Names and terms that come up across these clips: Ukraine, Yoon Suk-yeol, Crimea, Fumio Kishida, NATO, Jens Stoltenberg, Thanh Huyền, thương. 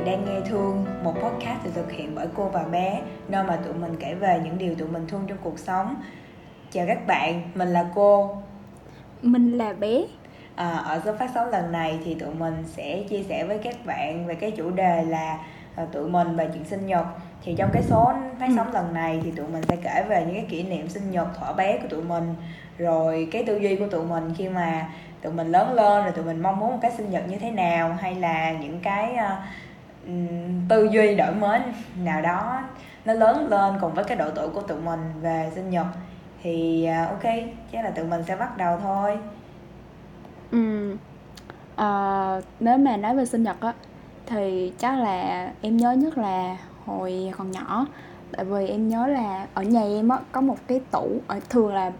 bạn đang nghe Thương, một podcast được thực hiện bởi cô và bé, nơi mà tụi mình kể về những điều tụi mình thương trong cuộc sống. Chào các bạn, mình là cô. Mình là bé. Ở số phát sóng lần này thì tụi mình sẽ chia sẻ với các bạn về cái chủ đề là tụi mình và chuyện sinh nhật. Thì trong cái số phát sóng lần này thì tụi mình sẽ kể về những cái kỷ niệm sinh nhật thuở bé của tụi mình, rồi cái tư duy của tụi mình khi mà tụi mình lớn lên, rồi tụi mình mong muốn một cái sinh nhật như thế nào, hay là những cái tư duy đổi mới nào đó nó lớn lên cùng với cái độ tuổi của tụi mình về sinh nhật. Thì ok, chắc là tụi mình sẽ bắt đầu thôi. Nếu mà nói về sinh nhật á thì chắc là em nhớ nhất là hồi còn nhỏ, tại vì em nhớ là ở nhà em á có một cái tủ, thường là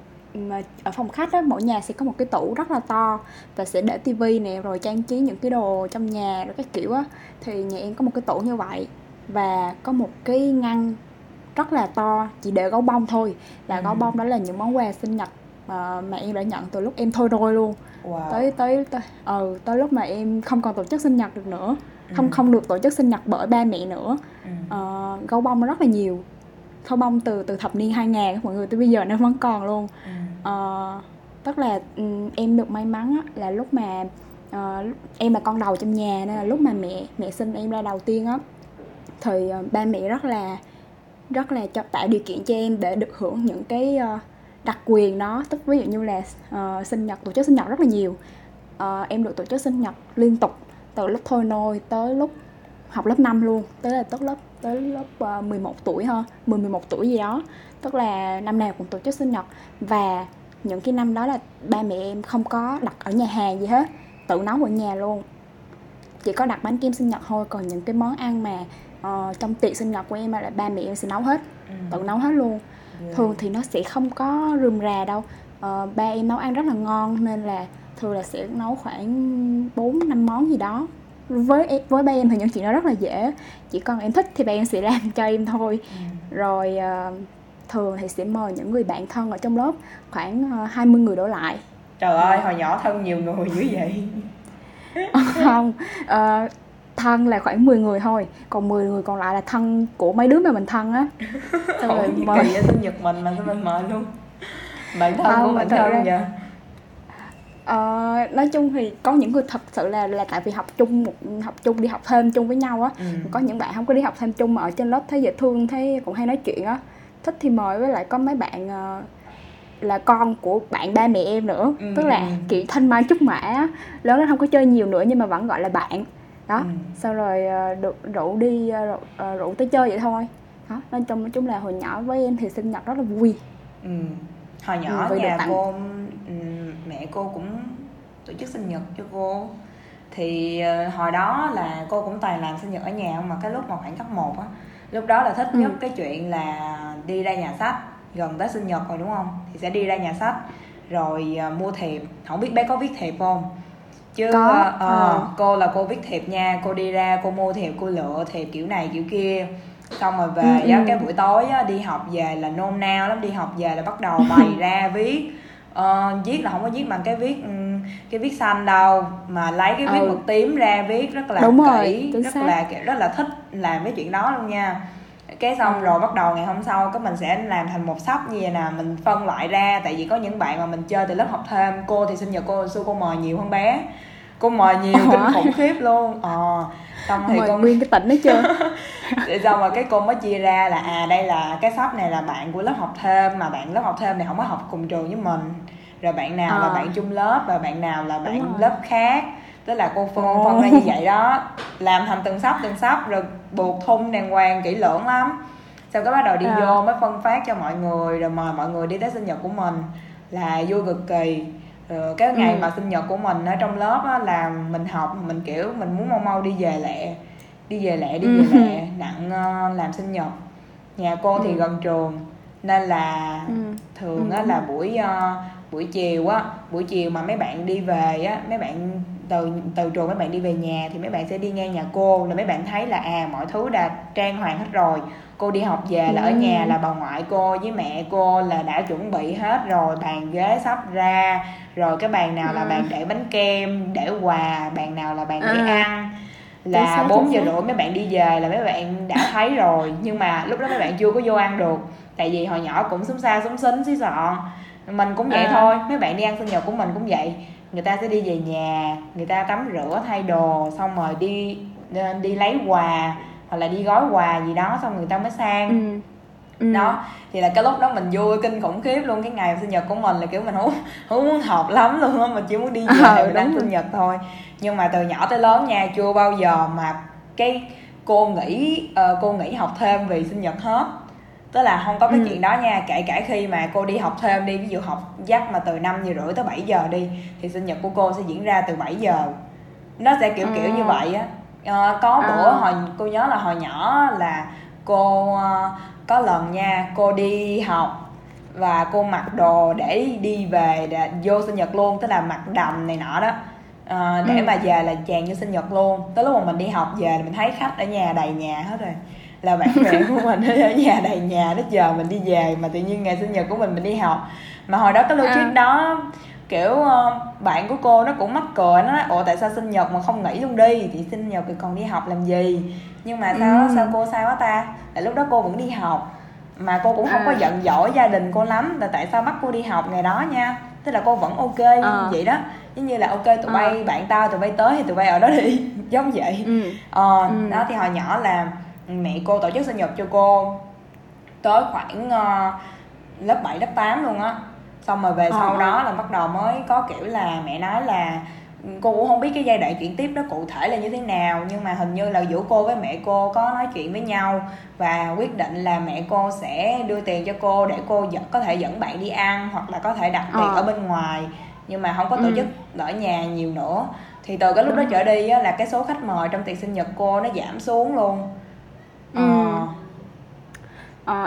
ở phòng khách á, mỗi nhà sẽ có một cái tủ rất là to và sẽ để tivi nè, rồi trang trí những cái đồ trong nhà rồi các kiểu á. Thì nhà em có một cái tủ như vậy và có một cái ngăn rất là to chỉ để gói bông thôi, là gói bông đó là những món quà sinh nhật mà em đã nhận từ lúc em thôi đôi luôn. Wow. tới lúc mà em không còn tổ chức sinh nhật được nữa, không được tổ chức sinh nhật bởi ba mẹ nữa. Gói bông rất là nhiều, gói bông từ thập niên 2000 mọi người tới bây giờ nó vẫn còn luôn. Tức là em được may mắn á, là lúc mà em là con đầu trong nhà, nên là lúc mà mẹ sinh em ra đầu tiên á thì ba mẹ rất là tạo điều kiện cho em để được hưởng những cái đặc quyền đó. Tức ví dụ như là sinh nhật, tổ chức sinh nhật rất là nhiều. Em được tổ chức sinh nhật liên tục từ lúc thôi nôi tới lúc học lớp 5 luôn, tới lớp 11 tuổi ha, 10-11 tuổi gì đó. Tức là năm nào cũng tổ chức sinh nhật, và những cái năm đó là ba mẹ em không có đặt ở nhà hàng gì hết, tự nấu ở nhà luôn, chỉ có đặt bánh kem sinh nhật thôi. Còn những cái món ăn mà trong tiệc sinh nhật của em là ba mẹ em sẽ nấu hết, tự nấu hết luôn. Thường thì nó sẽ không có rườm rà đâu. Ba em nấu ăn rất là ngon nên là thường là sẽ nấu khoảng 4-5 món gì đó. Với ba em thì những chuyện đó rất là dễ, chỉ cần em thích thì ba em sẽ làm cho em thôi. Rồi thường thì sẽ mời những người bạn thân ở trong lớp, khoảng 20 người đổ lại. Trời ơi, hồi nhỏ thân nhiều người dữ vậy. Không, thân là khoảng 10 người thôi, còn 10 người còn lại là thân của mấy đứa mà mình thân á. Thôi mời kỳ sinh nhật mình mà sao mình mời luôn bạn thân của mình thân vậy. Nói chung thì có những người thật sự là tại vì học chung đi học thêm chung với nhau á. Có những bạn không có đi học thêm chung mà ở trên lớp thấy dễ thương, thấy cũng hay nói chuyện á, thích thì mời. Với lại có mấy bạn là con của bạn ba mẹ em nữa, tức là kiểu thanh mai trúc mã, lớn lên không có chơi nhiều nữa nhưng mà vẫn gọi là bạn đó. Sau rồi rủ tới chơi vậy thôi đó. Nên nói chung là hồi nhỏ với em thì sinh nhật rất là vui. Hồi nhỏ nhà cô, mẹ cô cũng tổ chức sinh nhật cho cô, thì hồi đó là cô cũng toàn làm sinh nhật ở nhà. Mà cái lúc mà khoảng cấp 1 á, lúc đó là thích nhất cái chuyện là đi ra nhà sách, gần tới sinh nhật rồi đúng không, thì sẽ đi ra nhà sách rồi mua thiệp. Không biết bé có viết thiệp không? Chứ cô là cô viết thiệp nha. Cô đi ra, cô mua thiệp, cô lựa thiệp kiểu này kiểu kia. Xong rồi về đó, cái buổi tối á, đi học về là nôn nao lắm. Đi học về là bắt đầu bày ra viết. Viết là không có viết bằng cái viết xanh đâu, mà lấy cái viết mực tím ra viết rất là đúng kỹ rồi, rất là thích làm cái chuyện đó luôn nha. Cái xong rồi bắt đầu ngày hôm sau cái mình sẽ làm thành một sắp như vậy nè, mình phân loại ra. Tại vì có những bạn mà mình chơi từ lớp học thêm. Cô thì sinh nhật cô hồi xưa cô mời nhiều hơn bé, cô mời nhiều kinh khủng khiếp luôn. Xong thì cô nguyên cái tỉnh đó chưa. Xong rồi cái cô mới chia ra là đây là cái sắp này là bạn của lớp học thêm, mà bạn lớp học thêm này không có học cùng trường với mình, rồi bạn nào là bạn chung lớp, và bạn nào là bạn lớp khác. Tức là cô phân ra như vậy đó, làm thành từng sắp rồi buộc thun đàng hoàng kỹ lưỡng lắm. Xong cái bắt đầu đi vô mới phân phát cho mọi người, rồi mời mọi người đi tới sinh nhật của mình là vui cực kỳ. Rồi cái ngày mà sinh nhật của mình ở trong lớp á, là mình học mình kiểu mình muốn mau đi về lẹ, đi về lẹ nặng làm sinh nhật. Nhà cô thì gần trường nên là thường á là buổi chiều mà mấy bạn đi về á, mấy bạn từ trường mấy bạn đi về nhà thì mấy bạn sẽ đi ngang nhà cô, là mấy bạn thấy là mọi thứ đã trang hoàng hết rồi. Cô đi học về là ở nhà là bà ngoại cô với mẹ cô là đã chuẩn bị hết rồi, bàn ghế sắp ra rồi, cái bàn nào là bàn để bánh kem, để quà, bàn nào là bàn để ăn. là 4 giờ rưỡi mấy bạn đi về là mấy bạn đã thấy rồi, nhưng mà lúc đó mấy bạn chưa có vô ăn được, tại vì hồi nhỏ cũng sống xa sống xính xí xọn, mình cũng vậy thôi. Mấy bạn đi ăn sinh nhật của mình cũng vậy, người ta sẽ đi về nhà, người ta tắm rửa thay đồ xong rồi đi lấy quà hoặc là đi gói quà gì đó xong người ta mới sang. Đó thì là cái lúc đó mình vui kinh khủng khiếp luôn. Cái ngày sinh nhật của mình là kiểu mình không muốn họp lắm luôn á, mình chỉ muốn đi về mình ăn sinh nhật thôi. Nhưng mà từ nhỏ tới lớn nha, chưa bao giờ mà cái cô nghỉ học thêm vì sinh nhật hết, tức là không có cái chuyện đó nha. Kể cả khi mà cô đi học thêm đi, ví dụ học dắt mà từ 5 giờ rưỡi tới 7 giờ đi, thì sinh nhật của cô sẽ diễn ra từ 7 giờ, nó sẽ kiểu như vậy á. Có bữa hồi cô nhớ là hồi nhỏ là cô có lần nha, cô đi học và cô mặc đồ để đi về để vô sinh nhật luôn, tức là mặc đầm này nọ đó, để mà về là chàng vô sinh nhật luôn. Tới lúc mà mình đi học về mình thấy khách ở nhà đầy nhà hết rồi, là bạn bè của mình ở nhà đầy nhà, đến giờ mình đi về mà tự nhiên ngày sinh nhật của mình đi học. Mà hồi đó cái logic đó kiểu bạn của cô nó cũng mắc cười, nó nói ồ tại sao sinh nhật mà không nghỉ luôn đi, thì sinh nhật thì còn đi học làm gì. Nhưng mà sao cô sai quá ta, tại lúc đó cô vẫn đi học mà cô cũng không có giận dỗi gia đình cô lắm, là tại sao bắt cô đi học ngày đó nha, tức là cô vẫn ok vậy đó, giống như là ok tụi bay bạn tao, tụi bay tới thì tụi bay ở đó đi giống vậy. Đó thì hồi nhỏ là mẹ cô tổ chức sinh nhật cho cô tới khoảng lớp 7 lớp 8 luôn á. Xong rồi về sau đó là bắt đầu mới có kiểu là mẹ nói là cô cũng không biết cái giai đoạn chuyển tiếp đó cụ thể là như thế nào, nhưng mà hình như là giữa cô với mẹ cô có nói chuyện với nhau và quyết định là mẹ cô sẽ đưa tiền cho cô để cô có thể dẫn bạn đi ăn hoặc là có thể đặt tiệc ở bên ngoài, nhưng mà không có tổ chức ở nhà nhiều nữa. Thì từ cái lúc đó trở đi á, là cái số khách mời trong tiệc sinh nhật cô nó giảm xuống luôn.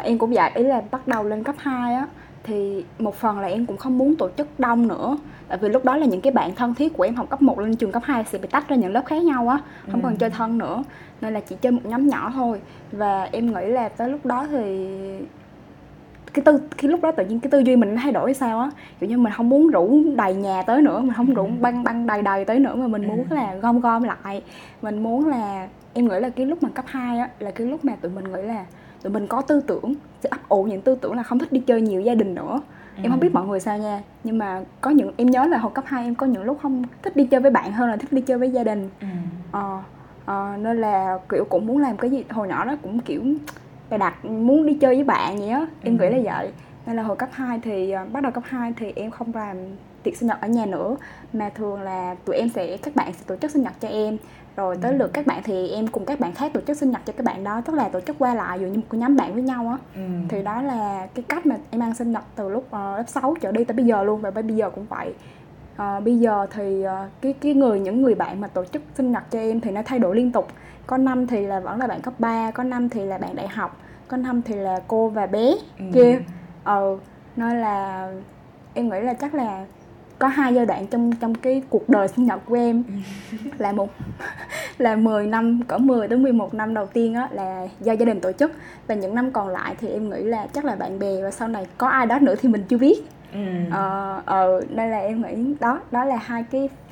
Em cũng vậy, ý là bắt đầu lên cấp 2 á thì một phần là em cũng không muốn tổ chức đông nữa, tại vì lúc đó là những cái bạn thân thiết của em học cấp 1 lên trường cấp 2 sẽ bị tách ra những lớp khác nhau á, không còn chơi thân nữa, nên là chỉ chơi một nhóm nhỏ thôi. Và em nghĩ là tới lúc đó thì lúc đó tự nhiên cái tư duy mình nó thay đổi hay sao á, kiểu như mình không muốn rủ đầy nhà tới nữa, mình không rủ băng đầy tới nữa, mà mình muốn là gom lại. Mình muốn là em nghĩ là cái lúc mà cấp 2 á là cái lúc mà tụi mình nghĩ là tụi mình có tư tưởng, sẽ ấp ủ những tư tưởng là không thích đi chơi nhiều gia đình nữa. Em không biết mọi người sao nha, nhưng mà có những em nhớ là hồi cấp 2 em có những lúc không thích đi chơi với bạn hơn là thích đi chơi với gia đình. Nên là kiểu cũng muốn làm cái gì hồi nhỏ đó cũng kiểu bày đặt muốn đi chơi với bạn vậy á, em nghĩ là vậy. Nên là hồi cấp 2 thì bắt đầu cấp 2 thì em không làm tiệc sinh nhật ở nhà nữa, mà thường là các bạn sẽ tổ chức sinh nhật cho em. Rồi tới lượt các bạn thì em cùng các bạn khác tổ chức sinh nhật cho các bạn đó, tức là tổ chức qua lại dù như một nhóm bạn với nhau á. Thì đó là cái cách mà em ăn sinh nhật từ lúc lớp 6 trở đi tới bây giờ luôn, và bây giờ cũng vậy. Bây giờ thì những người bạn mà tổ chức sinh nhật cho em thì nó thay đổi liên tục. Có năm thì là vẫn là bạn cấp 3, có năm thì là bạn đại học, có năm thì là cô và bé kia. Nên là em nghĩ là chắc là có 2 giai đoạn trong cái cuộc đời sinh nhật của em. Là 10 năm, cỡ 10 tới 11 năm đầu tiên á là do gia đình tổ chức, và những năm còn lại thì em nghĩ là chắc là bạn bè và sau này có ai đó nữa thì mình chưa biết. Nên là em nghĩ đó là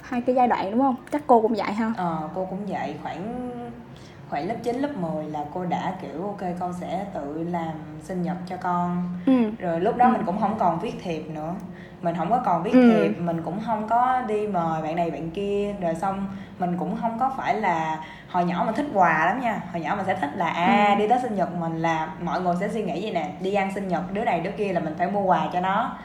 hai cái giai đoạn, đúng không? Chắc cô cũng vậy ha. Cô cũng vậy, khoảng lớp 9, lớp 10 là cô đã kiểu ok con sẽ tự làm sinh nhật cho con. Rồi lúc đó mình cũng không còn viết thiệp nữa, mình không có còn viết thiệp, mình cũng không có đi mời bạn này bạn kia. Rồi xong mình cũng không có phải là, hồi nhỏ mình thích quà lắm nha, hồi nhỏ mình sẽ thích là đi tới sinh nhật mình là mọi người sẽ suy nghĩ vậy nè, đi ăn sinh nhật đứa này đứa kia là mình phải mua quà cho nó.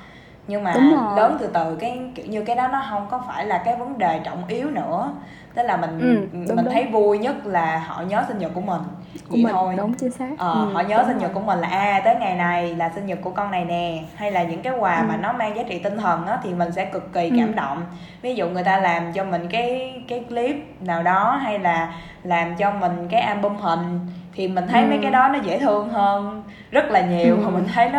Nhưng mà lớn từ cái kiểu như cái đó nó không có phải là cái vấn đề trọng yếu nữa, tức là mình thấy vui nhất là họ nhớ sinh nhật của mình vậy thôi. Đúng, chính xác. Họ nhớ sinh nhật của mình là tới ngày này là sinh nhật của con này nè, hay là những cái quà mà nó mang giá trị tinh thần á thì mình sẽ cực kỳ cảm động. Ví dụ người ta làm cho mình cái clip nào đó, hay là làm cho mình cái album hình, thì mình thấy mấy cái đó nó dễ thương hơn rất là nhiều. Mà mình thấy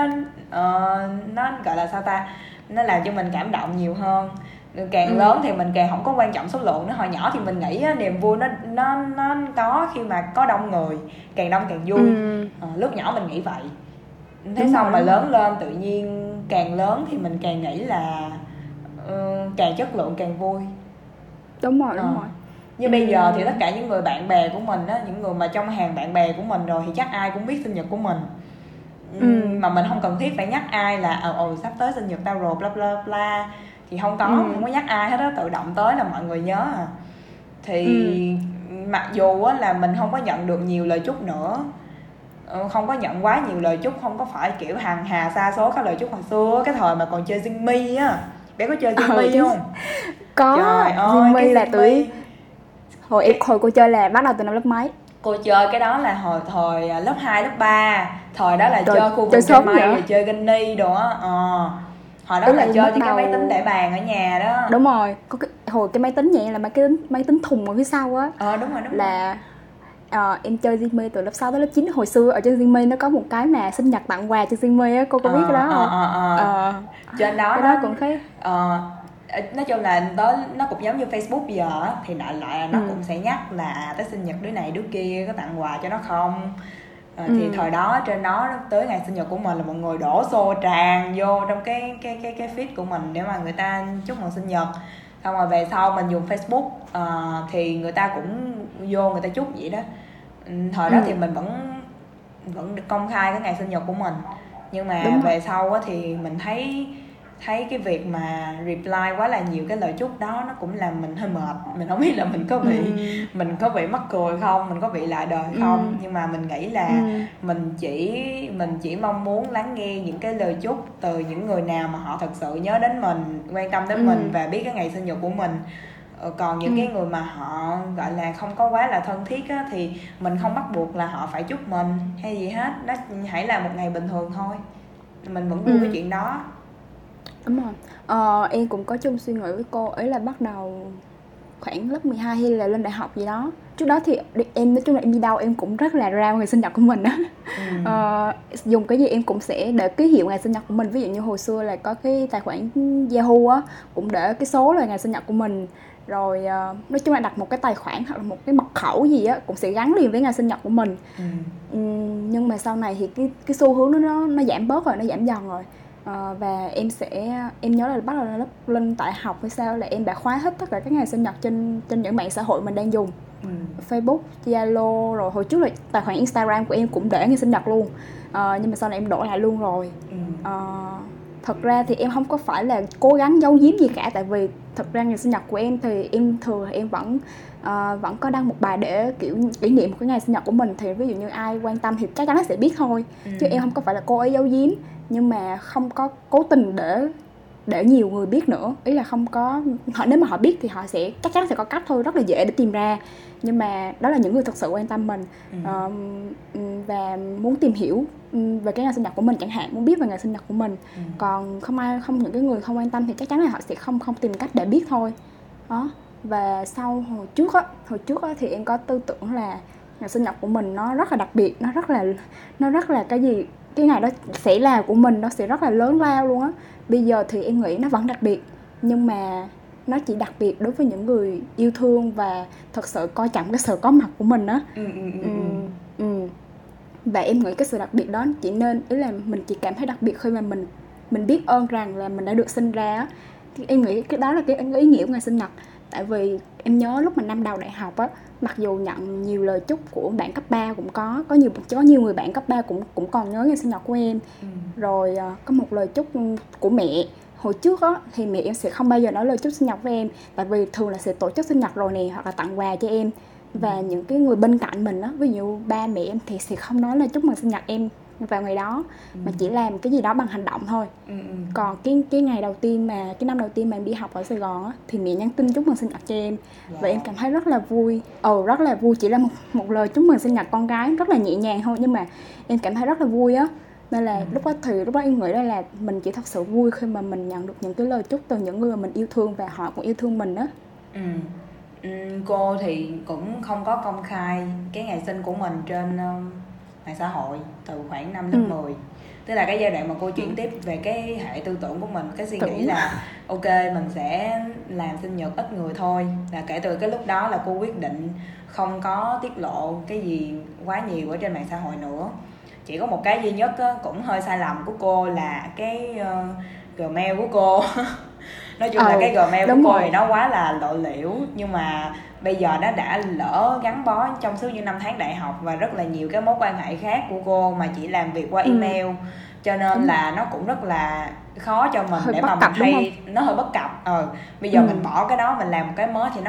nó gọi là sao ta, nó làm cho mình cảm động nhiều hơn. Càng lớn thì mình càng không có quan trọng số lượng nữa. Hồi nhỏ thì mình nghĩ niềm vui nó có khi mà có đông người, càng đông càng vui. Lúc nhỏ mình nghĩ vậy, thế đúng xong rồi, mà lớn lên tự nhiên càng lớn thì mình càng nghĩ là càng chất lượng càng vui. Đúng rồi, đúng rồi. Như bây giờ thì tất cả những người bạn bè của mình á, những người mà trong hàng bạn bè của mình rồi thì chắc ai cũng biết sinh nhật của mình. Mà mình không cần thiết phải nhắc ai là sắp tới sinh nhật tao rồi bla bla bla, thì không có, không có nhắc ai hết á, tự động tới là mọi người nhớ à. Thì mặc dù á là mình không có nhận được nhiều lời chúc nữa, không có nhận quá nhiều lời chúc, không có phải kiểu hàng hà sa số các lời chúc hồi xưa cái thời mà còn chơi Zing á. Bé có chơi Zing không? Có. Trời ơi, Zing là tuổi hồi cô chơi là bắt đầu từ năm lớp mấy? Cô chơi cái đó là hồi lớp 2, lớp 3. Thời đó là chơi khu vực chơi may rồi chơi Ginny đồ á. Hồi đó đúng là chơi trên cái máy tính để bàn ở nhà đó. Đúng rồi. Có cái, hồi cái máy tính nhẹ là máy tính thùng ở phía sau á. Đúng rồi, đúng là em chơi Zing từ lớp 6 tới lớp 9. Hồi xưa ở trên Zing nó có một cái mà sinh nhật tặng quà trên Zing á, cô có biết cái đó không? Trên đó cái đó cũng thấy nói chung là tới nó cũng giống như Facebook giờ thì lại nó cũng sẽ nhắc là tới sinh nhật đứa này đứa kia có tặng quà cho nó không. Thì thời đó trên đó tới ngày sinh nhật của mình là mọi người đổ xô tràn vô trong cái feed của mình để mà người ta chúc mừng sinh nhật. Xong rồi về sau mình dùng Facebook thì người ta cũng vô người ta chúc vậy đó. Thời đó thì mình vẫn được công khai cái ngày sinh nhật của mình, nhưng mà về sau á thì mình thấy cái việc mà reply quá là nhiều cái lời chúc đó nó cũng làm mình hơi mệt. Mình không biết là mình có bị mắc cười không, mình có bị lạ đời không, nhưng mà mình nghĩ là mình chỉ mong muốn lắng nghe những cái lời chúc từ những người nào mà họ thật sự nhớ đến mình, quan tâm đến mình và biết cái ngày sinh nhật của mình. Còn những cái người mà họ gọi là không có quá là thân thiết á, thì mình không bắt buộc là họ phải chúc mình hay gì hết. Nó hãy là một ngày bình thường thôi, mình vẫn vui cái chuyện đó. Đúng rồi. Em cũng có chung suy nghĩ với cô ấy là bắt đầu khoảng lớp 12 hay là lên đại học gì đó. Trước đó thì em nói chung là em đi đâu em cũng rất là rao ngày sinh nhật của mình á. Dùng cái gì em cũng sẽ để ký hiệu ngày sinh nhật của mình. Ví dụ như hồi xưa là có cái tài khoản Yahoo á, cũng để cái số là ngày sinh nhật của mình. Rồi nói chung là đặt một cái tài khoản hoặc là một cái mật khẩu gì á cũng sẽ gắn liền với ngày sinh nhật của mình. Nhưng mà sau này thì cái xu hướng nó giảm bớt rồi, nó giảm dần rồi. Và em nhớ là bắt đầu là lớp lên tại học hay sao là em đã khóa hết tất cả các ngày sinh nhật trên những mạng xã hội mình đang dùng. Facebook, Zalo, rồi hồi trước là tài khoản Instagram của em cũng để ngày sinh nhật luôn. Nhưng mà sau này em đổi lại luôn rồi. Thật ra thì em không có phải là cố gắng giấu giếm gì cả, tại vì thật ra ngày sinh nhật của em thì em vẫn có đăng một bài để kiểu kỷ niệm cái ngày sinh nhật của mình, thì ví dụ như ai quan tâm thì chắc chắn nó sẽ biết thôi. Chứ em không có phải là cô ấy giấu giếm, nhưng mà không có cố tình để nhiều người biết nữa. Ý là không có họ, nếu mà họ biết thì họ sẽ chắc chắn sẽ có cách thôi, rất là dễ để tìm ra. Nhưng mà đó là những người thật sự quan tâm mình và muốn tìm hiểu về cái ngày sinh nhật của mình chẳng hạn, muốn biết về ngày sinh nhật của mình. Còn những cái người không quan tâm thì chắc chắn là họ sẽ không tìm cách để biết thôi đó. Và sau hồi trước á thì em có tư tưởng là ngày sinh nhật của mình nó rất là đặc biệt, nó rất là cái ngày đó sẽ là của mình, nó sẽ rất là lớn lao luôn á. Bây giờ thì em nghĩ nó vẫn đặc biệt, nhưng mà nó chỉ đặc biệt đối với những người yêu thương và thật sự coi trọng cái sự có mặt của mình á. Và em nghĩ cái sự đặc biệt đó chỉ nên, ý là mình chỉ cảm thấy đặc biệt khi mà mình biết ơn rằng là mình đã được sinh ra á. Thì em nghĩ cái đó là cái ý nghĩa của ngày sinh nhật. Tại vì em nhớ lúc mà năm đầu đại học á, mặc dù nhận nhiều lời chúc của bạn cấp 3 cũng có nhiều người bạn cấp 3 cũng còn nhớ ngày sinh nhật của em. Rồi có một lời chúc của mẹ. Hồi trước á thì mẹ em sẽ không bao giờ nói lời chúc sinh nhật với em, tại vì thường là sẽ tổ chức sinh nhật rồi nè, hoặc là tặng quà cho em. Và những cái người bên cạnh mình á, ví dụ ba mẹ em thì sẽ không nói lời chúc mừng sinh nhật em vào ngày đó, mà chỉ làm cái gì đó bằng hành động thôi. Còn cái ngày đầu tiên mà cái năm đầu tiên mà em đi học ở Sài Gòn á, thì mẹ nhắn tin chúc mừng sinh nhật cho em. Và em cảm thấy rất là vui. Rất là vui, chỉ là một lời chúc mừng sinh nhật con gái rất là nhẹ nhàng thôi, nhưng mà em cảm thấy rất là vui á. Nên là lúc đó em nghĩ là mình chỉ thật sự vui khi mà mình nhận được những cái lời chúc từ những người mình yêu thương và họ cũng yêu thương mình á. Cô thì cũng không có công khai cái ngày sinh của mình trên mạng xã hội từ khoảng 5 đến 10. Tức là cái giai đoạn mà cô chuyển tiếp về cái hệ tư tưởng của mình, cái suy nghĩ là ok mình sẽ làm sinh nhật ít người thôi. Là kể từ cái lúc đó là cô quyết định không có tiết lộ cái gì quá nhiều ở trên mạng xã hội nữa. Chỉ có một cái duy nhất á, cũng hơi sai lầm của cô là cái Gmail của cô Nói chung là cái Gmail của cô thì nó quá là lộ liễu, nhưng mà bây giờ nó đã lỡ gắn bó trong suốt những năm tháng đại học và rất là nhiều cái mối quan hệ khác của cô mà chỉ làm việc qua email, cho nên là nó cũng rất là khó cho mình hơi để mà mình thay, nó hơi bất cập. Bây giờ mình bỏ cái đó mình làm một cái mới thì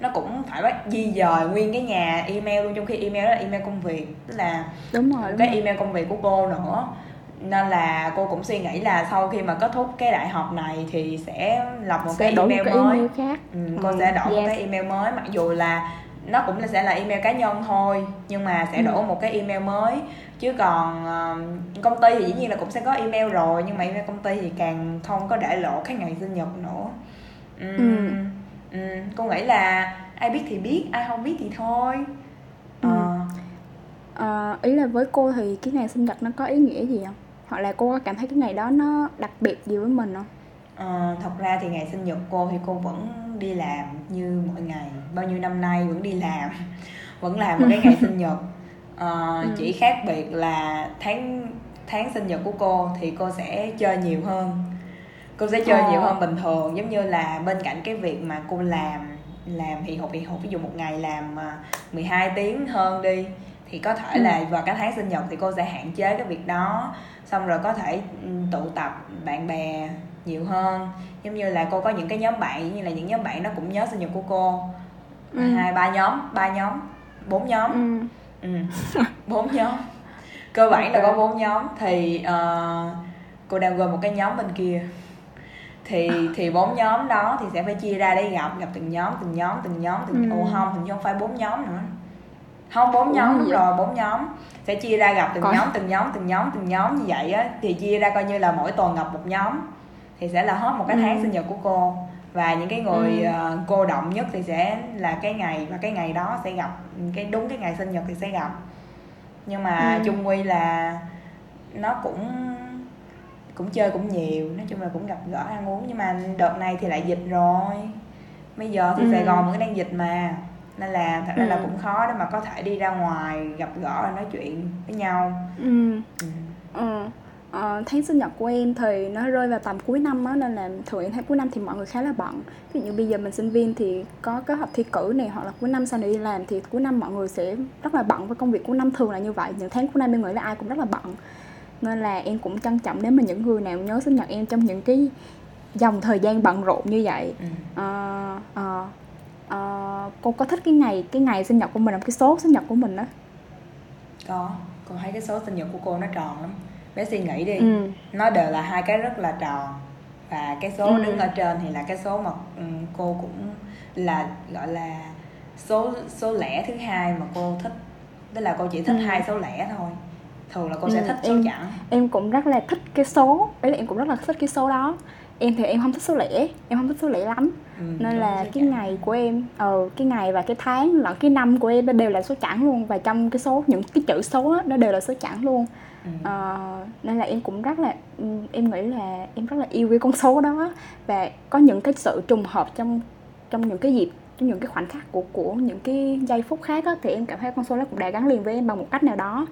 nó cũng phải di dời nguyên cái nhà email luôn, trong khi email đó là email công việc, tức là đúng rồi. Email công việc của cô nữa. Nên là cô cũng suy nghĩ là sau khi mà kết thúc cái đại học này thì sẽ lập một cái email mới, email khác. Cô sẽ đổi một cái email mới, mặc dù là nó cũng sẽ là email cá nhân thôi, nhưng mà sẽ đổi một cái email mới. Chứ còn công ty thì dĩ nhiên là cũng sẽ có email rồi, nhưng mà email công ty thì càng không có để lộ cái ngày sinh nhật nữa. Cô nghĩ là ai biết thì biết, ai không biết thì thôi. Ý là với cô thì cái ngày sinh nhật nó có ý nghĩa gì không? Hoặc là cô có cảm thấy cái ngày đó nó đặc biệt gì với mình không? Thật ra thì ngày sinh nhật cô thì cô vẫn đi làm như mọi ngày, bao nhiêu năm nay vẫn đi làm, vẫn làm một cái ngày sinh nhật. Chỉ khác biệt là tháng sinh nhật của cô thì cô sẽ chơi nhiều hơn. Cô sẽ chơi nhiều hơn bình thường, giống như là bên cạnh cái việc mà cô làm hì hục, ví dụ một ngày làm 12 tiếng hơn đi, thì có thể là vào cái tháng sinh nhật thì cô sẽ hạn chế cái việc đó, xong rồi có thể tụ tập bạn bè nhiều hơn. Giống như là cô có những cái nhóm bạn, như là những nhóm bạn nó cũng nhớ sinh nhật của cô, 4 nhóm, 4 nhóm cơ bản là có 4 nhóm. Thì cô đang gồm một cái nhóm bên kia, thì 4 nhóm đó thì sẽ phải chia ra để gặp từng nhóm. Không phải 4 nhóm nữa, không 4 nhóm, đúng rồi, 4 nhóm sẽ chia ra gặp từng nhóm như vậy á. Thì chia ra coi như là mỗi tuần gặp một nhóm thì sẽ là hết một cái tháng sinh nhật của cô. Và những cái người cô động nhất thì sẽ là cái ngày, và cái ngày đó sẽ gặp, cái đúng cái ngày sinh nhật thì sẽ gặp. Nhưng mà chung quy là nó cũng chơi cũng nhiều, nói chung là cũng gặp gỡ ăn uống. Nhưng mà đợt này thì lại dịch rồi, bây giờ thì Sài Gòn vẫn đang dịch mà, nên là thật ra là cũng khó để mà có thể đi ra ngoài gặp gỡ nói chuyện với nhau. Tháng sinh nhật của em thì nó rơi vào tầm cuối năm á, nên là thường tháng cuối năm thì mọi người khá là bận. Ví dụ như bây giờ mình sinh viên thì có cái hợp thi cử này, hoặc là cuối năm sau này đi làm thì cuối năm mọi người sẽ rất là bận với công việc. Cuối năm thường là như vậy, những tháng cuối năm em nghĩ là ai cũng rất là bận, nên là em cũng trân trọng nếu mà những người nào nhớ sinh nhật em trong những cái dòng thời gian bận rộn như vậy. Cô có thích cái ngày sinh nhật của mình không? Cái số sinh nhật của mình đó? Có, cô thấy cái số sinh nhật của cô nó tròn lắm. Bé suy nghĩ đi, nó đều là hai cái rất là tròn, và cái số đứng ở trên thì là cái số mà cô cũng là gọi là số lẻ thứ hai mà cô thích, tức là cô chỉ thích hai số lẻ thôi. Thường là cô sẽ thích số chẵn. Em cũng rất là thích cái số, đấy là em cũng rất là thích cái số đó. Em thì em không thích số lẻ lắm, nên là cái ngày của em, cái ngày và cái tháng lẫn cái năm của em nó đều là số chẵn luôn, và trong cái số, những cái chữ số đó, nó đều là số chẵn luôn. Nên là em cũng rất là, em nghĩ là em rất là yêu cái con số đó. Và có những cái sự trùng hợp trong những cái dịp, trong những cái khoảnh khắc của những cái giây phút khác á, thì em cảm thấy con số đó cũng đã gắn liền với em bằng một cách nào đó.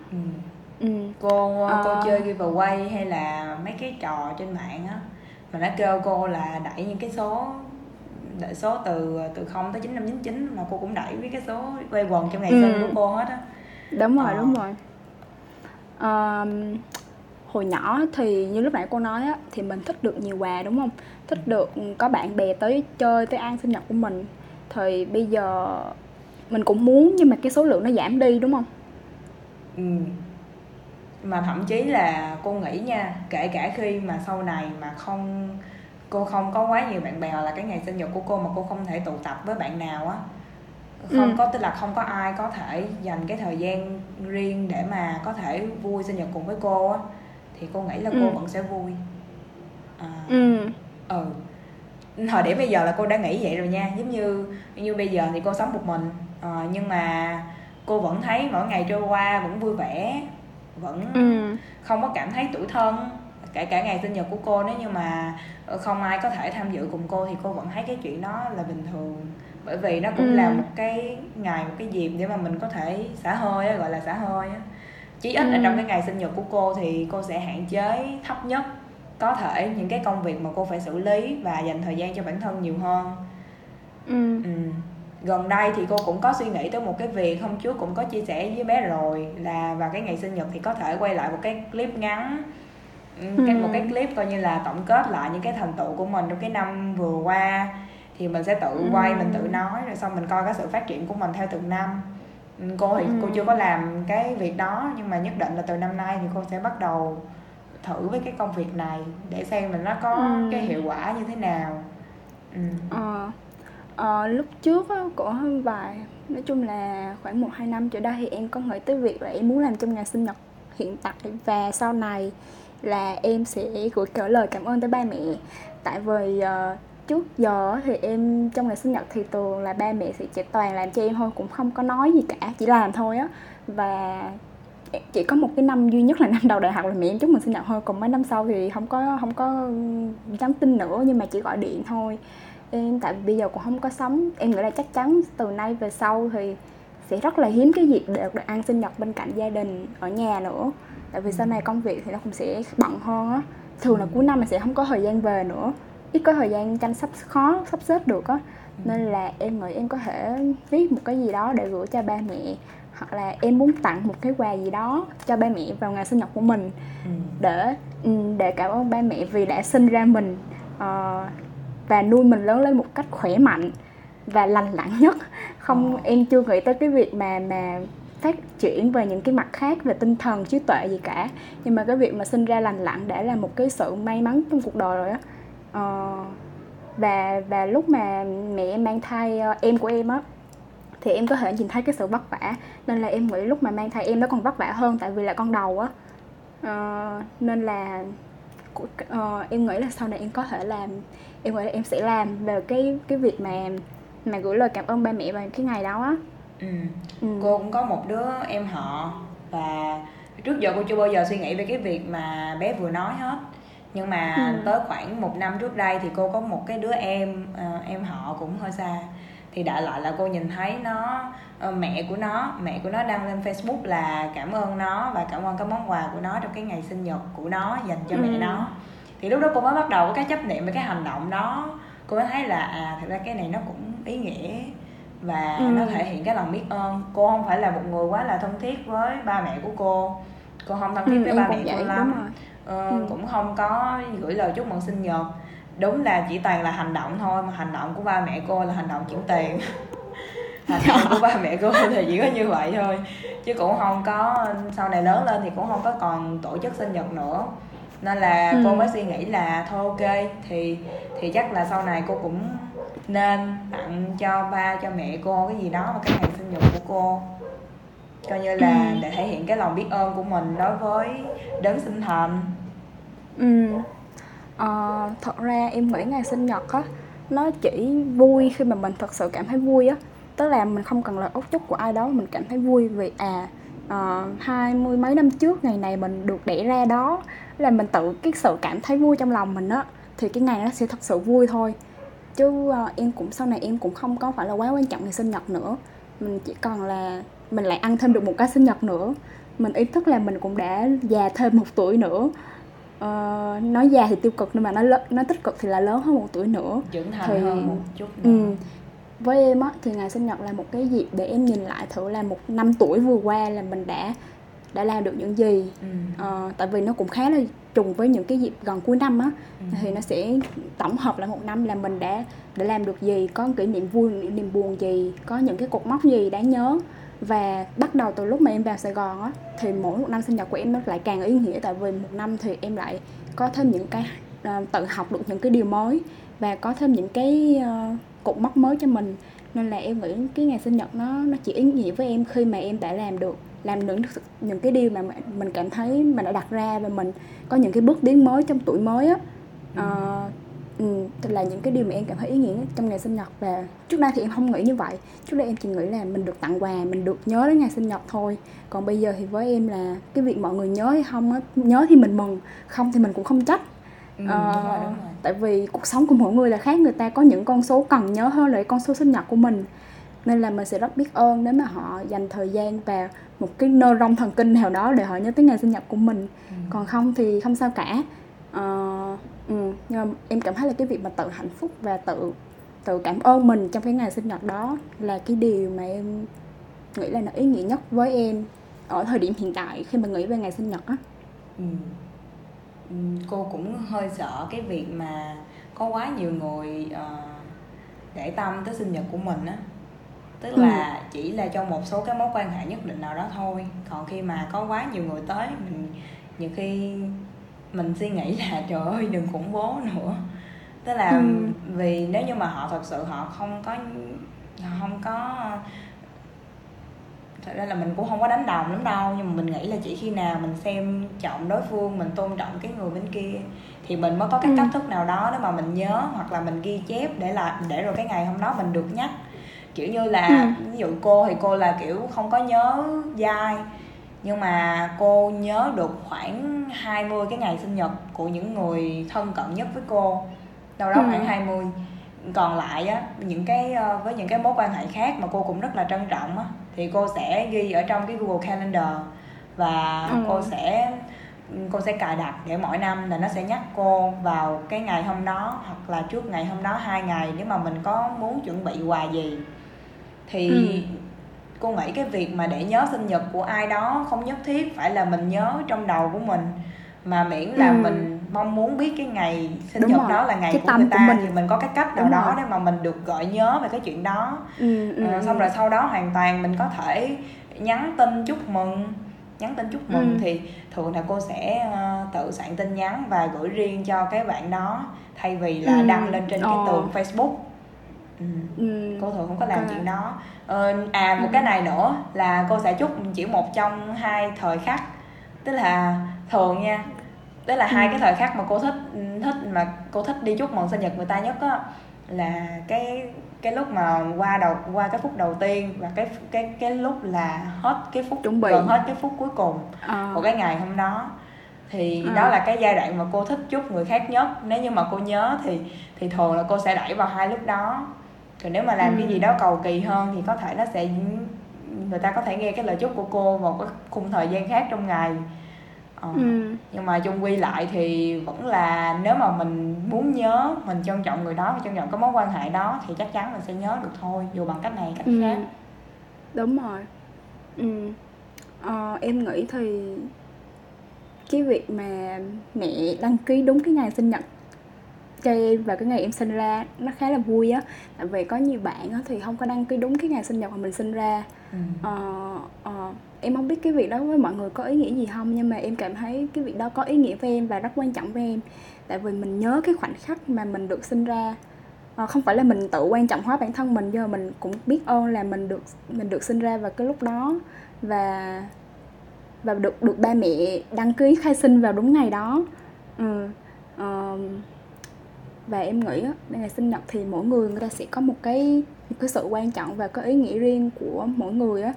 Cô chơi giveaway hay là mấy cái trò trên mạng á, mà nó kêu cô là đẩy những cái số từ 0 tới 9599, mà cô cũng đẩy với cái số quay quần trong ngày sinh của cô hết á. Đúng rồi. Hồi nhỏ thì như lúc nãy cô nói á, thì mình thích được nhiều quà đúng không? Thích được có bạn bè tới chơi, tới ăn sinh nhật của mình. Thì bây giờ mình cũng muốn, nhưng mà cái số lượng nó giảm đi đúng không? Mà thậm chí là cô nghĩ nha, kể cả khi mà sau này mà cô không có quá nhiều bạn bè, hoặc là cái ngày sinh nhật của cô mà cô không thể tụ tập với bạn nào á, tức là không có ai có thể dành cái thời gian riêng để mà có thể vui sinh nhật cùng với cô á, thì cô nghĩ là cô vẫn sẽ vui. Thời điểm bây giờ là cô đã nghĩ vậy rồi nha. Giống như bây giờ thì cô sống một mình, nhưng mà cô vẫn thấy mỗi ngày trôi qua vẫn vui vẻ, vẫn không có cảm thấy tủi thân. Kể cả ngày sinh nhật của cô nếu như mà không ai có thể tham dự cùng cô thì cô vẫn thấy cái chuyện đó là bình thường, bởi vì nó cũng là một cái ngày, một cái dịp để mà mình có thể xả hơi á, gọi là xả hơi á. Chí ít là trong cái ngày sinh nhật của cô thì cô sẽ hạn chế thấp nhất có thể những cái công việc mà cô phải xử lý và dành thời gian cho bản thân nhiều hơn. Gần đây thì cô cũng có suy nghĩ tới một cái việc hôm trước cũng có chia sẻ với bé rồi, là vào cái ngày sinh nhật thì có thể quay lại một cái clip ngắn, một cái clip coi như là tổng kết lại những cái thành tựu của mình trong cái năm vừa qua. Thì mình sẽ tự quay, mình tự nói, rồi xong mình coi cái sự phát triển của mình theo từng năm. Cô thì cô chưa có làm cái việc đó, nhưng mà nhất định là từ năm nay thì cô sẽ bắt đầu thử với cái công việc này để xem mình nó có cái hiệu quả như thế nào. Lúc trước á, của vài, nói chung là khoảng 1-2 năm trở đây thì em có nghĩ tới việc là em muốn làm trong ngày sinh nhật hiện tại và sau này là em sẽ gửi cả lời cảm ơn tới ba mẹ. Tại vì trước giờ thì em trong ngày sinh nhật thì thường là ba mẹ sẽ toàn làm cho em thôi, cũng không có nói gì cả, chỉ làm thôi á. Và chỉ có một cái năm duy nhất là năm đầu đại học là mẹ em chúc mừng sinh nhật thôi, còn mấy năm sau thì không có nhắn tin nữa, nhưng mà chỉ gọi điện thôi. Em tại bây giờ cũng không có sống, em nghĩ là chắc chắn từ nay về sau thì sẽ rất là hiếm cái dịp để được ăn sinh nhật bên cạnh gia đình ở nhà nữa. Tại vì sau này công việc thì nó cũng sẽ bận hơn á, thường là cuối năm mình sẽ không có thời gian về nữa, ít có thời gian sắp xếp được á, nên là em nghĩ em có thể viết một cái gì đó để gửi cho ba mẹ, hoặc là em muốn tặng một cái quà gì đó cho ba mẹ vào ngày sinh nhật của mình để cảm ơn ba mẹ vì đã sinh ra mình và nuôi mình lớn lên một cách khỏe mạnh và lành lặn nhất. Em chưa nghĩ tới cái việc mà phát triển về những cái mặt khác, về tinh thần, trí tuệ gì cả, nhưng mà cái việc mà sinh ra lành lặn đã là một cái sự may mắn trong cuộc đời rồi á. Và lúc mà mẹ em mang thai em của em á, thì em có thể nhìn thấy cái sự vất vả, nên là em nghĩ lúc mà mang thai em nó còn vất vả hơn, tại vì là con đầu á. Nên là em nghĩ là sau này em có thể làm, em nghĩ là em sẽ làm về cái việc mà gửi lời cảm ơn ba mẹ vào cái ngày đó á. Cô cũng có một đứa em họ, và trước giờ cô chưa bao giờ suy nghĩ về cái việc mà bé vừa nói hết. Nhưng mà tới khoảng 1 năm trước đây thì cô có một cái đứa em họ cũng hơi xa. Thì đại loại là cô nhìn thấy mẹ của nó đăng lên Facebook là cảm ơn nó và cảm ơn cái món quà của nó trong cái ngày sinh nhật của nó dành cho mẹ nó. Thì lúc đó cô mới bắt đầu có cái chấp niệm về cái hành động đó. Cô mới thấy là thật ra cái này nó cũng ý nghĩa và nó thể hiện cái lòng biết ơn. Cô không phải là một người quá là thân thiết với ba mẹ của cô không thân thiết với ba mẹ cô lắm. Cũng không có gửi lời chúc mừng sinh nhật, đúng là chỉ toàn là hành động thôi, mà hành động của ba mẹ cô là hành động chuyển tiền. Hành động của ba mẹ cô thì chỉ có như vậy thôi, chứ cũng không có, sau này lớn lên thì cũng không có còn tổ chức sinh nhật nữa, nên là cô mới suy nghĩ là thôi ok thì chắc là sau này cô cũng nên tặng cho ba cho mẹ cô cái gì đó vào cái ngày sinh nhật của cô, coi như là để thể hiện cái lòng biết ơn của mình đối với đấng sinh thành. Thật ra em nghĩ ngày sinh nhật á, nó chỉ vui khi mà mình thật sự cảm thấy vui á, tức là mình không cần lời ốc chúc của ai đó, mình cảm thấy vui vì 20 mấy năm trước ngày này mình được đẻ ra đó, là mình tự cái sự cảm thấy vui trong lòng mình á, thì cái ngày nó sẽ thật sự vui thôi. Chứ em cũng sau này em cũng không có phải là quá quan trọng ngày sinh nhật nữa, mình chỉ cần là mình lại ăn thêm được một cái sinh nhật nữa, mình ý thức là mình cũng đã già thêm 1 tuổi nữa. Nói già thì tiêu cực, nhưng mà nó tích cực thì là lớn hơn 1 tuổi nữa, trưởng thành thì hơn một chút nữa. Với em á, thì ngày sinh nhật là một cái dịp để em nhìn lại thử là một 5 tuổi vừa qua là mình đã làm được những gì. Tại vì nó cũng khá là trùng với những cái dịp gần cuối năm á, thì nó sẽ tổng hợp lại 1 năm là mình đã làm được gì, có kỷ niệm vui, kỷ niệm buồn gì, có những cái cột mốc gì đáng nhớ. Và bắt đầu từ lúc mà em vào Sài Gòn á, thì mỗi 1 năm sinh nhật của em nó lại càng ý nghĩa, tại vì 1 năm thì em lại có thêm những cái tự học được những cái điều mới và có thêm những cái cột mốc mới cho mình, nên là em nghĩ cái ngày sinh nhật nó chỉ ý nghĩa với em khi mà em đã làm được những cái điều mà mình cảm thấy mình đã đặt ra và mình có những cái bước tiến mới trong tuổi mới á. Là những cái điều mà em cảm thấy ý nghĩa trong ngày sinh nhật. Và trước đây thì em không nghĩ như vậy, trước đây em chỉ nghĩ là mình được tặng quà, mình được nhớ đến ngày sinh nhật thôi. Còn bây giờ thì với em là cái việc mọi người nhớ hay không á, nhớ thì mình mừng, không thì mình cũng không trách. Đúng rồi. Tại vì cuộc sống của mỗi người là khác, người ta có những con số cần nhớ hơn là con số sinh nhật của mình, nên là mình sẽ rất biết ơn nếu mà họ dành thời gian và một cái nơ rong thần kinh nào đó để họ nhớ tới ngày sinh nhật của mình. Còn không thì không sao cả. Em cảm thấy là cái việc mà tự hạnh phúc và tự cảm ơn mình trong cái ngày sinh nhật đó là cái điều mà em nghĩ là nó ý nghĩa nhất với em ở thời điểm hiện tại khi mà nghĩ về ngày sinh nhật á. Cô cũng hơi sợ cái việc mà có quá nhiều người để tâm tới sinh nhật của mình á, tức là chỉ là cho một số cái mối quan hệ nhất định nào đó thôi, còn khi mà có quá nhiều người tới mình nhiều khi mình suy nghĩ là trời ơi đừng khủng bố nữa, tức là vì nếu như mà họ thật sự họ không có thật ra là mình cũng không có đánh đồng lắm đâu, nhưng mà mình nghĩ là chỉ khi nào mình xem trọng đối phương, mình tôn trọng cái người bên kia thì mình mới có cái cách thức nào đó để mà mình nhớ hoặc là mình ghi chép để là để rồi cái ngày hôm đó mình được nhắc, kiểu như là ví dụ cô thì cô là kiểu không có nhớ dai nhưng mà cô nhớ được khoảng 20 cái ngày sinh nhật của những người thân cận nhất với cô, đâu đó khoảng 20, còn lại á những cái với những cái mối quan hệ khác mà cô cũng rất là trân trọng á thì cô sẽ ghi ở trong cái Google Calendar và cô sẽ cài đặt để mỗi năm là nó sẽ nhắc cô vào cái ngày hôm đó hoặc là trước ngày hôm đó 2 ngày nếu mà mình có muốn chuẩn bị quà gì thì cô nghĩ cái việc mà để nhớ sinh nhật của ai đó không nhất thiết phải là mình nhớ trong đầu của mình, mà miễn là mình mong muốn biết cái ngày sinh nhật đó là ngày của người ta thì mình có cái cách nào đó để mà mình được gợi nhớ về cái chuyện đó. Xong rồi sau đó hoàn toàn mình có thể nhắn tin chúc mừng thì thường là cô sẽ tự soạn tin nhắn và gửi riêng cho cái bạn đó thay vì là đăng lên trên cái tường Facebook. Cô thường không có làm chuyện đó. Một cái này nữa là cô sẽ chúc chỉ một trong 2 thời khắc, tức là thường nha, tức là 2 cái thời khắc mà cô thích đi chúc mừng sinh nhật người ta nhất á là cái lúc mà qua cái phút đầu tiên và cái lúc là hết cái phút chuẩn bị, gần hết cái phút cuối cùng của cái ngày hôm đó thì đó là cái giai đoạn mà cô thích chúc người khác nhất. Nếu như mà cô nhớ thì thường là cô sẽ đẩy vào 2 lúc đó. Còn nếu mà làm cái gì đó cầu kỳ hơn thì có thể nó sẽ người ta có thể nghe cái lời chúc của cô vào cái khung thời gian khác trong ngày. Nhưng mà chung quy lại thì vẫn là nếu mà mình muốn nhớ, mình trân trọng người đó, mình trân trọng cái mối quan hệ đó thì chắc chắn mình sẽ nhớ được thôi, dù bằng cách này cách khác. Đúng rồi. Em nghĩ thì cái việc mà mẹ đăng ký đúng cái ngày sinh nhật cho em và cái ngày em sinh ra nó khá là vui á, tại vì có nhiều bạn á thì không có đăng ký đúng cái ngày sinh nhật mà mình sinh ra. Em không biết cái việc đó với mọi người có ý nghĩa gì không, nhưng mà em cảm thấy cái việc đó có ý nghĩa với em và rất quan trọng với em, tại vì mình nhớ cái khoảnh khắc mà mình được sinh ra. Không phải là mình tự quan trọng hóa bản thân mình, nhưng mà mình cũng biết ơn là mình được sinh ra vào cái lúc đó và được ba mẹ đăng ký khai sinh vào đúng ngày đó. Và em nghĩ ngày sinh nhật thì mỗi người ta sẽ có một cái sự quan trọng và có ý nghĩa riêng của mỗi người á.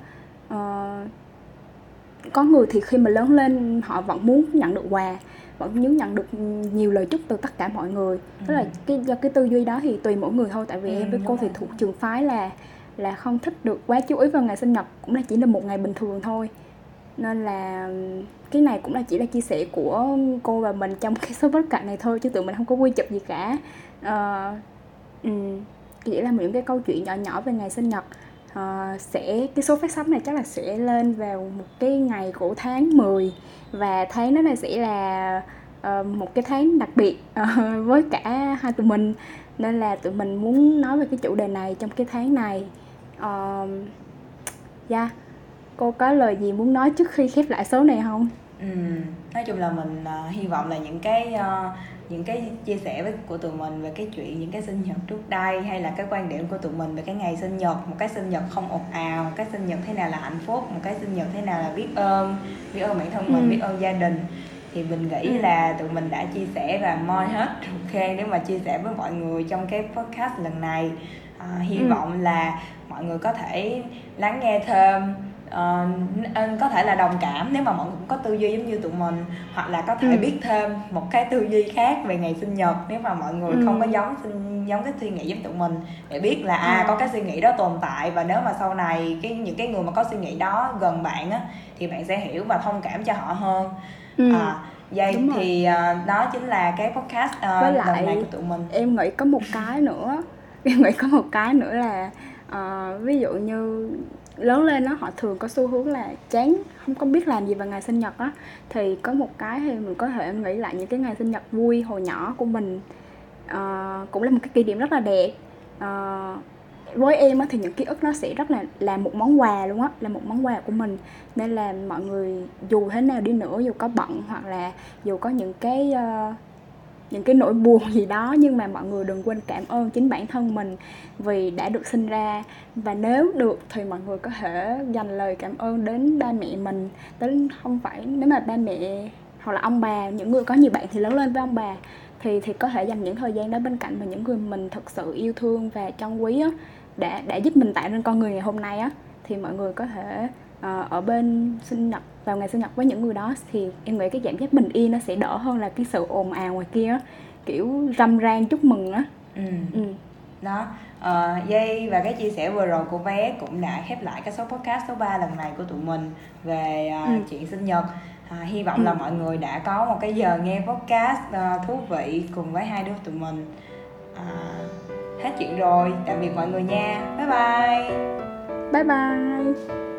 Có người thì khi mà lớn lên họ vẫn muốn nhận được quà, vẫn muốn nhận được nhiều lời chúc từ tất cả mọi người. Tức là do cái tư duy đó thì tùy mỗi người thôi. Tại vì em với cô thì thuộc trường phái là không thích được quá chú ý vào ngày sinh nhật, cũng là chỉ là một ngày bình thường thôi. Nên là cái này cũng là chỉ là chia sẻ của cô và mình trong cái số podcast này thôi, chứ tụi mình không có quy chụp gì cả. Chỉ là những cái câu chuyện nhỏ nhỏ về ngày sinh nhật. Cái số phát sóng này chắc là sẽ lên vào một cái ngày của tháng 10, và tháng đó này sẽ là một cái tháng đặc biệt với cả hai tụi mình, nên là tụi mình muốn nói về cái chủ đề này trong cái tháng này. Cô có lời gì muốn nói trước khi khép lại số này không? Nói chung là mình hy vọng là những cái chia sẻ của tụi mình về cái chuyện những cái sinh nhật trước đây, hay là cái quan điểm của tụi mình về cái ngày sinh nhật, một cái sinh nhật không ồn ào, một cái sinh nhật thế nào là hạnh phúc, một cái sinh nhật thế nào là biết ơn bản thân mình, biết ơn gia đình, thì mình nghĩ là tụi mình đã chia sẻ và moi hết okay nếu mà chia sẻ với mọi người trong cái podcast lần này. Hy vọng là mọi người có thể lắng nghe thêm, có thể là đồng cảm nếu mà mọi người cũng có tư duy giống như tụi mình, hoặc là có thể biết thêm một cái tư duy khác về ngày sinh nhật nếu mà mọi người không có giống cái suy nghĩ giống tụi mình, để biết là có cái suy nghĩ đó tồn tại, và nếu mà sau này những cái người mà có suy nghĩ đó gần bạn á thì bạn sẽ hiểu và thông cảm cho họ hơn. Vậy thì đó chính là cái podcast lần này của tụi mình. Em nghĩ có một cái nữa, là ví dụ như lớn lên đó, họ thường có xu hướng là chán, không có biết làm gì vào ngày sinh nhật á. Thì có một cái thì mình có thể nghĩ lại những cái ngày sinh nhật vui hồi nhỏ của mình, cũng là một cái kỷ niệm rất là đẹp. Với em á, thì những ký ức nó sẽ rất là một món quà luôn á, là một món quà của mình. Nên là mọi người dù thế nào đi nữa, dù có bận hoặc là dù có những cái nỗi buồn gì đó, nhưng mà mọi người đừng quên cảm ơn chính bản thân mình vì đã được sinh ra. Và nếu được thì mọi người có thể dành lời cảm ơn đến ba mẹ mình, đến không phải nếu mà ba mẹ hoặc là ông bà, những người có nhiều bạn thì lớn lên với ông bà thì có thể dành những thời gian đó bên cạnh và những người mình thật sự yêu thương và trân quý á, đã giúp mình tạo nên con người ngày hôm nay á, thì mọi người có thể ở bên sinh nhật, vào ngày sinh nhật với những người đó, thì em nghĩ cái cảm giác bình yên nó sẽ đỡ hơn là cái sự ồn ào ngoài kia, kiểu râm ran chúc mừng á. Đó, Dây và cái chia sẻ vừa rồi của bé cũng đã khép lại cái số podcast số 3 lần này của tụi mình về chuyện sinh nhật. Hy vọng là mọi người đã có một cái giờ nghe podcast thú vị cùng với hai đứa tụi mình. Hết chuyện rồi, tạm biệt mọi người nha. Bye bye. Bye bye.